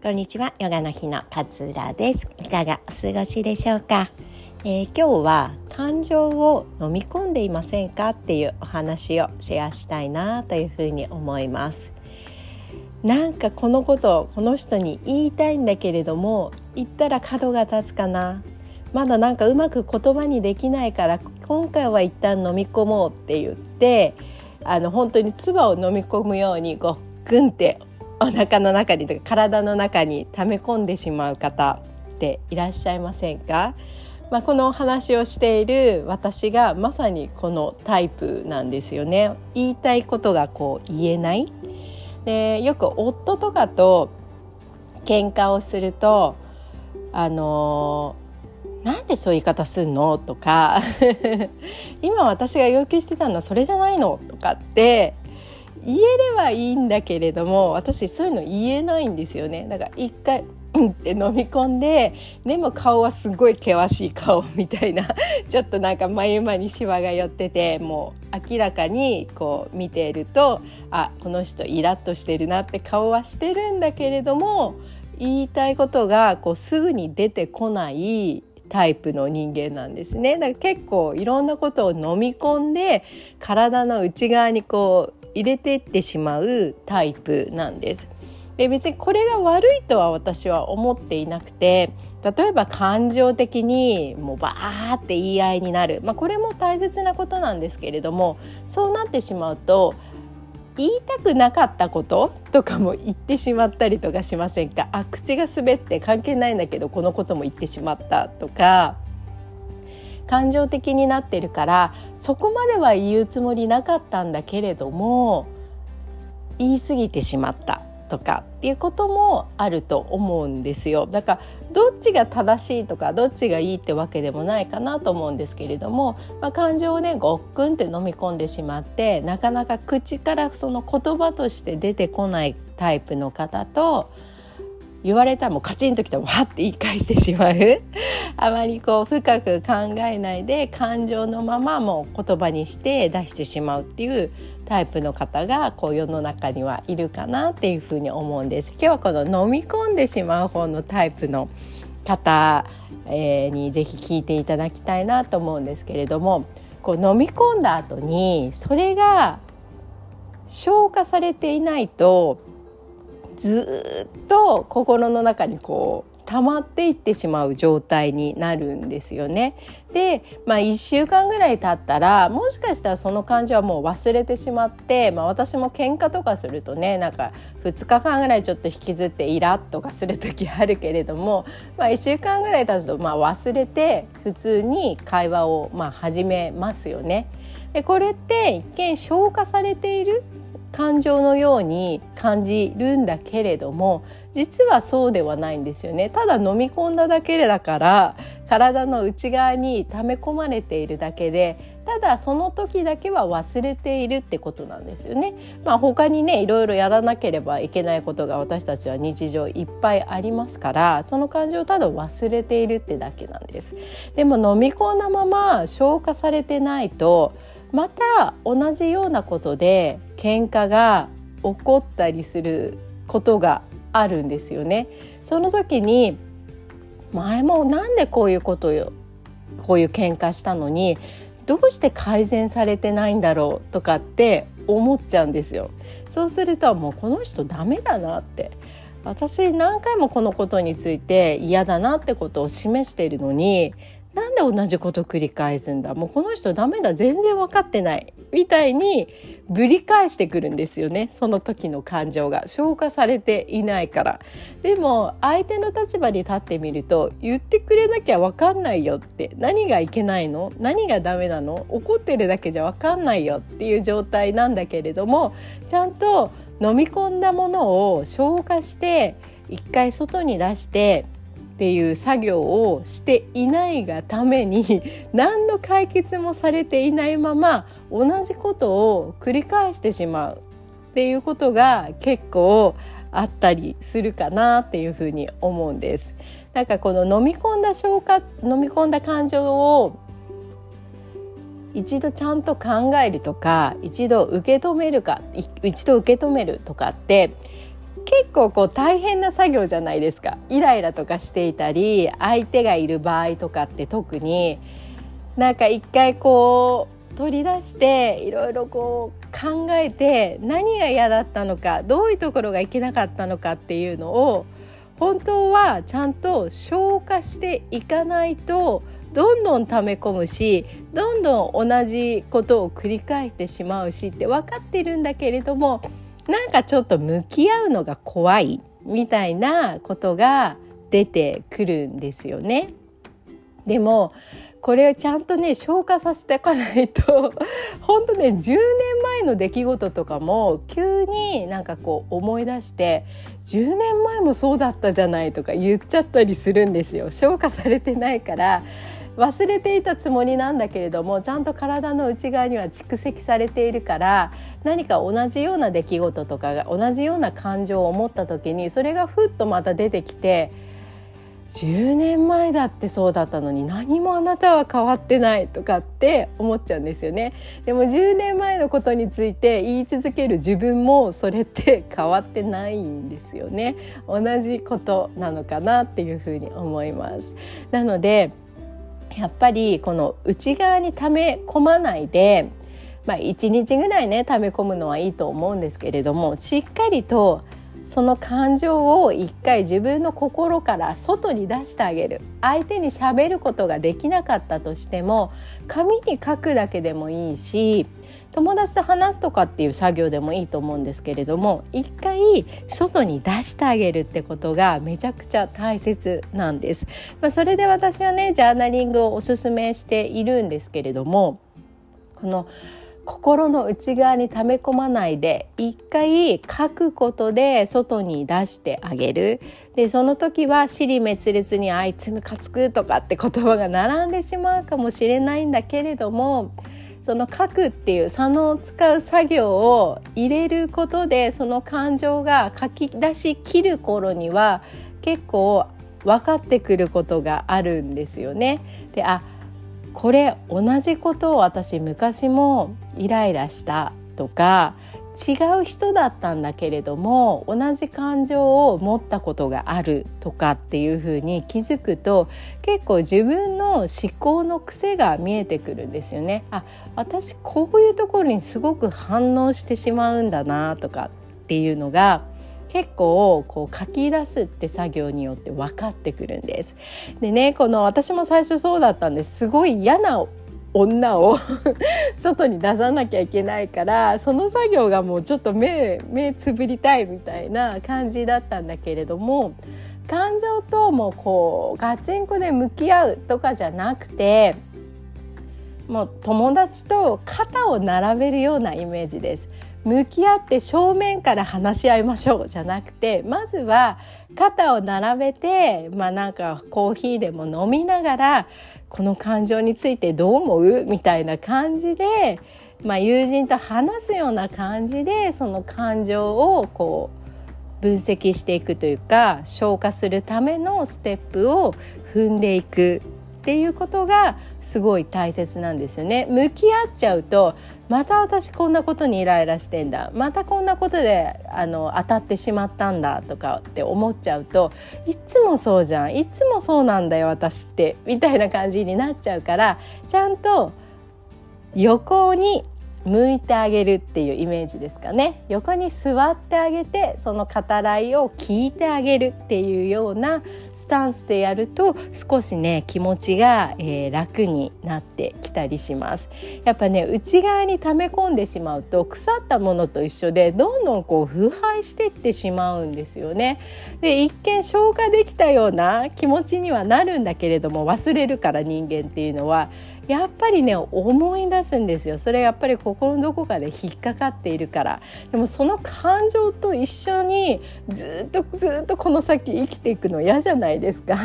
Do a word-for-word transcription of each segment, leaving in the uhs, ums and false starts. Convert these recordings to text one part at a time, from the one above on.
こんにちは、ヨガの日のかつらです。いかがお過ごしでしょうか、えー、今日は感情を飲み込んでいませんかっていうお話をシェアしたいなというふうに思います。なんかこのことをこの人に言いたいんだけれども、言ったら角が立つかな、まだなんかうまく言葉にできないから今回は一旦飲み込もうって言って、あの本当に唾を飲み込むようにごっくんってお腹の中にとか体の中に溜め込んでしまう方っていらっしゃいませんか？まあ、このお話をしている私がまさにこのタイプなんですよね。言いたいことがこう言えない。で、よく夫とかと喧嘩をすると、あのーなんでそういう言い方すんのとか今私が要求してたのはそれじゃないのとかって言えればいいんだけれども、私そういうの言えないんですよね。だから一回うんって飲み込んで、でも顔はすごい険しい顔みたいなちょっとなんか眉間にシワが寄ってて、もう明らかにこう見ていると、あ、この人イラッとしてるなって顔はしてるんだけれども、言いたいことがこうすぐに出てこないタイプの人間なんですね。だから結構いろんなことを飲み込んで体の内側にこう入れてってしまうタイプなんです。で、別にこれが悪いとは私は思っていなくて、例えば感情的にもうバーって言い合いになる、まあ、これも大切なことなんですけれども、そうなってしまうと言いたくなかったこととかも言ってしまったりとかしませんか？あ、口が滑って関係ないんだけどこのことも言ってしまったとか、感情的になってるからそこまでは言うつもりなかったんだけれども言い過ぎてしまったとかっていうこともあると思うんですよ。だからどっちが正しいとかどっちがいいってわけでもないかなと思うんですけれども、まあ、感情をねごっくんって飲み込んでしまって、なかなか口からその言葉として出てこないタイプの方と、言われたらもうカチンときてもハッて言い返してしまうあまりこう深く考えないで感情のままもう言葉にして出してしまうっていうタイプの方がこう世の中にはいるかなっていうふうに思うんです。今日はこの飲み込んでしまう方のタイプの方にぜひ聞いていただきたいなと思うんですけれども、こう飲み込んだ後にそれが消化されていないとずっと心の中にこう溜まっていってしまう状態になるんですよね。で、まあ、いっしゅうかんぐらい経ったらもしかしたらその感情はもう忘れてしまって、まあ、私も喧嘩とかするとね、なんかふつかかんぐらいちょっと引きずってイラッとかする時あるけれども、まあ、いっしゅうかんぐらい経つとまあ忘れて普通に会話をまあ始めますよね。で、これって一見消化されている感情のように感じるんだけれども、実はそうではないんですよね。ただ飲み込んだだけだから、体の内側に溜め込まれているだけで、ただその時だけは忘れているってことなんですよね。まあ、他にねいろいろやらなければいけないことが私たちは日常いっぱいありますから、その感情をただ忘れているってだけなんです。でも飲み込んだまま消化されてないと、また同じようなことで喧嘩が起こったりすることがあるんですよね。その時に前もなんでこういうことよ、こういう喧嘩したのにどうして改善されてないんだろうとかって思っちゃうんですよ。そうするともうこの人ダメだなって、私何回もこのことについて嫌だなってことを示しているのに、なんで同じこと繰り返すんだ、もうこの人ダメだ、全然分かってないみたいにぶり返してくるんですよね。その時の感情が消化されていないから。でも相手の立場に立ってみると、言ってくれなきゃ分かんないよって、何がいけないの、何がダメなの、怒ってるだけじゃ分かんないよっていう状態なんだけれども、ちゃんと飲み込んだものを消化して一回外に出してっていう作業をしていないがために、何の解決もされていないまま同じことを繰り返してしまうっていうことが結構あったりするかなっていうふうに思うんです。なんかこの飲み込んだ消化、飲み込んだ感情を一度ちゃんと考えるとか、一度受け止めるか、一度受け止めるとかって結構こう大変な作業じゃないですか。イライラとかしていたり、相手がいる場合とかって特になんか一回こう取り出していろいろこう考えて、何が嫌だったのか、どういうところがいけなかったのかっていうのを本当はちゃんと消化していかないと、どんどん溜め込むし、どんどん同じことを繰り返してしまうしって分かってるんだけれども、なんかちょっと向き合うのが怖いみたいなことが出てくるんですよね。でもこれをちゃんとね消化させていかないと、本当ねじゅうねんまえの出来事とかも急になんかこう思い出して、じゅうねんまえもそうだったじゃないとか言っちゃったりするんですよ。消化されてないから忘れていたつもりなんだけれども、ちゃんと体の内側には蓄積されているから、何か同じような出来事とかが、同じような感情を持った時にそれがふっとまた出てきて、じゅうねんまえだってそうだったのに何もあなたは変わってないとかって思っちゃうんですよね。でもじゅうねんまえのことについて言い続ける自分も、それって変わってないんですよね。同じことなのかなっていうふうに思います。なのでやっぱりこの内側に溜め込まないで、まあいちにちぐらいね溜め込むのはいいと思うんですけれども、しっかりとその感情を一回自分の心から外に出してあげる。相手に喋ることができなかったとしても、紙に書くだけでもいいし、友達と話すとかっていう作業でもいいと思うんですけれども、一回外に出してあげるってことがめちゃくちゃ大切なんです。まあ、それで私はねジャーナリングをおすすめしているんですけれども、この心の内側に溜め込まないで一回書くことで外に出してあげる。でその時は尻滅裂にあいつムカつくとかって言葉が並んでしまうかもしれないんだけれども、その書くっていう左脳を使う作業を入れることで、その感情が書き出し切る頃には結構分かってくることがあるんですよね。で、あ、これ同じことを私昔もイライラしたとか、違う人だったんだけれども同じ感情を持ったことがあるとかっていうふうに気づくと、結構自分の思考の癖が見えてくるんですよね。あ、私こういうところにすごく反応してしまうんだなとかっていうのが結構こう書き出すって作業によって分かってくるんです。でね、この私も最初そうだったんです。すごい嫌な女を外に出さなきゃいけないから、その作業がもうちょっと 目, 目つぶりたいみたいな感じだったんだけれども、感情ともこうガチンコで向き合うとかじゃなくて、もう友達と肩を並べるようなイメージです。向き合って正面から話し合いましょうじゃなくて、まずは肩を並べて、まあなんかコーヒーでも飲みながら、この感情についてどう思うみたいな感じで、まあ友人と話すような感じで、その感情をこう分析していくというか、消化するためのステップを踏んでいくっていうことがすごい大切なんですよね。向き合っちゃうと、また私こんなことにイライラしてんだ、またこんなことであの当たってしまったんだとかって思っちゃうと、いつもそうじゃん、いつもそうなんだよ私ってみたいな感じになっちゃうから、ちゃんと横に向いてあげるっていうイメージですかね。横に座ってあげて、その語らいを聞いてあげるっていうようなスタンスでやると、少しね気持ちが、えー、楽になってきたりします。やっぱね内側に溜め込んでしまうと、腐ったものと一緒でどんどんこう腐敗していってしまうんですよね。で、一見消化できたような気持ちにはなるんだけれども、忘れるから、人間っていうのはやっぱりね思い出すんですよ。それやっぱり心のどこかで引っかかっているから。でもその感情と一緒にずっとずっとこの先生きていくの嫌じゃないですか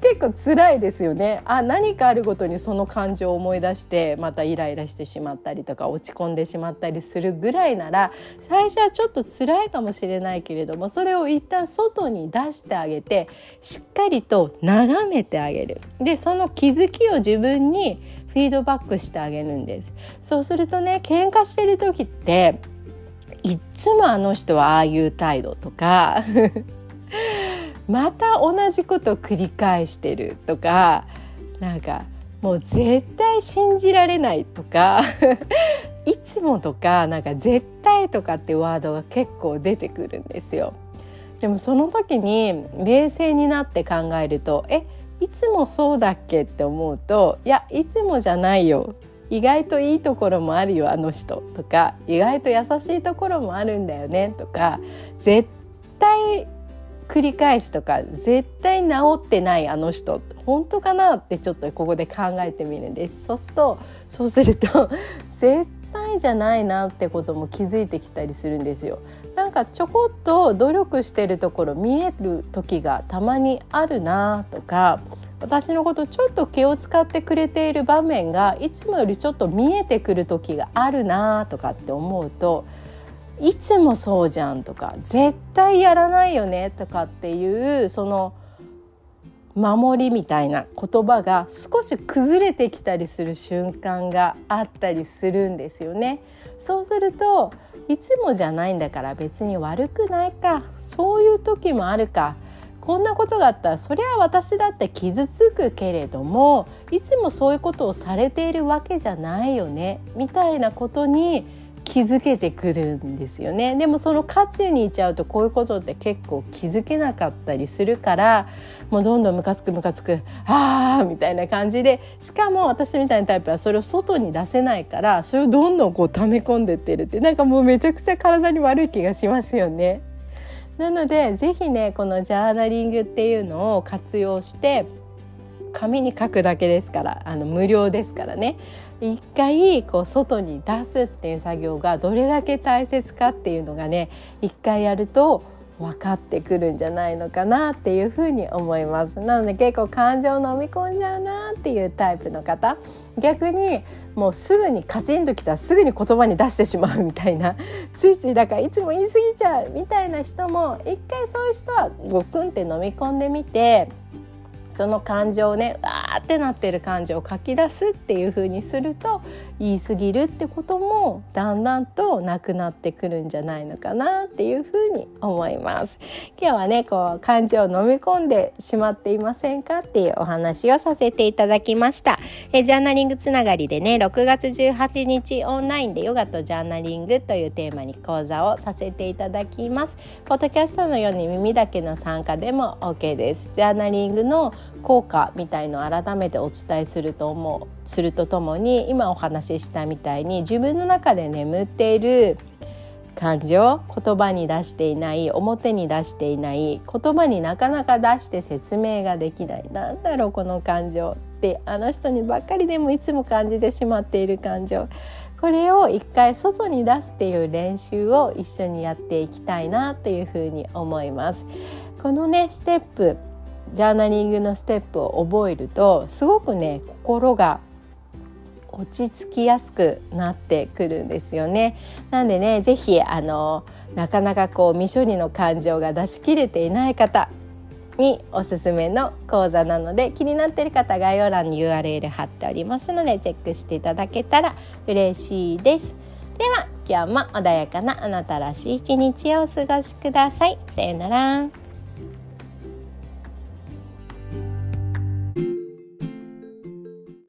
結構辛いですよね。あ、何かあるごとにその感情を思い出して、またイライラしてしまったりとか、落ち込んでしまったりするぐらいなら、最初はちょっと辛いかもしれないけれども、それを一旦外に出してあげて、しっかりと眺めてあげる。で、その気づきを自分自分にフィードバックしてあげるんです。そうするとね、喧嘩してる時っていつもあの人はああいう態度とかまた同じことを繰り返してるとか、なんかもう絶対信じられないとかいつもとかなんか絶対とかってワードが結構出てくるんですよ。でもその時に冷静になって考えると、え、いつもそうだっけって思うと、いやいつもじゃないよ、意外といいところもあるよあの人とか、意外と優しいところもあるんだよねとか、絶対繰り返すとか絶対治ってないあの人本当かなってちょっとここで考えてみるんです。そうするとそうすると絶対じゃないなってことも気づいてきたりするんですよ。なんかちょこっと努力してるところ見える時がたまにあるなとか、私のことちょっと気を使ってくれている場面がいつもよりちょっと見えてくる時があるなとかって思うと、いつもそうじゃんとか絶対やらないよねとかっていうその守りみたいな言葉が少し崩れてきたりする瞬間があったりするんですよね。そうするといつもじゃないんだから別に悪くないか、そういう時もあるか、こんなことがあったらそりゃ私だって傷つくけれどもいつもそういうことをされているわけじゃないよねみたいなことに気づけてくるんですよね。でもその渦中にいちゃうとこういうことって結構気づけなかったりするから、もうどんどんムカつくムカつくあーみたいな感じで、しかも私みたいなタイプはそれを外に出せないから、それをどんどんこう溜め込んでってるって、なんかもうめちゃくちゃ体に悪い気がしますよね。なのでぜひね、このジャーナリングっていうのを活用して、紙に書くだけですから、あの無料ですからね、一回こう外に出すっていう作業がどれだけ大切かっていうのがね、一回やると分かってくるんじゃないのかなっていうふうに思います。なので結構感情を飲み込んじゃうなっていうタイプの方、逆にもうすぐにカチンときたらすぐに言葉に出してしまうみたいな、ついついだからいつも言い過ぎちゃうみたいな人も、一回そういう人はゴクンって飲み込んでみて、その感情をね、うわーってなってる感情を書き出すっていう風にすると、言い過ぎるってこともだんだんとなくなってくるんじゃないのかなっていう風に思います。今日はね、こう感情を飲み込んでしまっていませんかっていうお話をさせていただきました。えジャーナリングつながりでね、ろくがつじゅうはちにちオンラインでヨガとジャーナリングというテーマに講座をさせていただきます。ポッドキャストのように耳だけの参加でも OK です。ジャーナリングの効果みたいのを改めてお伝えすると思うするとともに、今お話ししたみたいに自分の中で眠っている感情、言葉に出していない、表に出していない、言葉になかなか出して説明ができない、なんだろうこの感情って、あの人にばっかりでもいつも感じてしまっている感情、これを一回外に出すっていう練習を一緒にやっていきたいなというふうに思います。このねステップ、ジャーナリングのステップを覚えるとすごくね、心が落ち着きやすくなってくるんですよね。なんでね、ぜひあのなかなかこう未処理の感情が出し切れていない方におすすめの講座なので、気になっている方概要欄に ユーアールエル 貼っておりますのでチェックしていただけたら嬉しいです。では今日も穏やかなあなたらしい一日をお過ごしください。さよなら。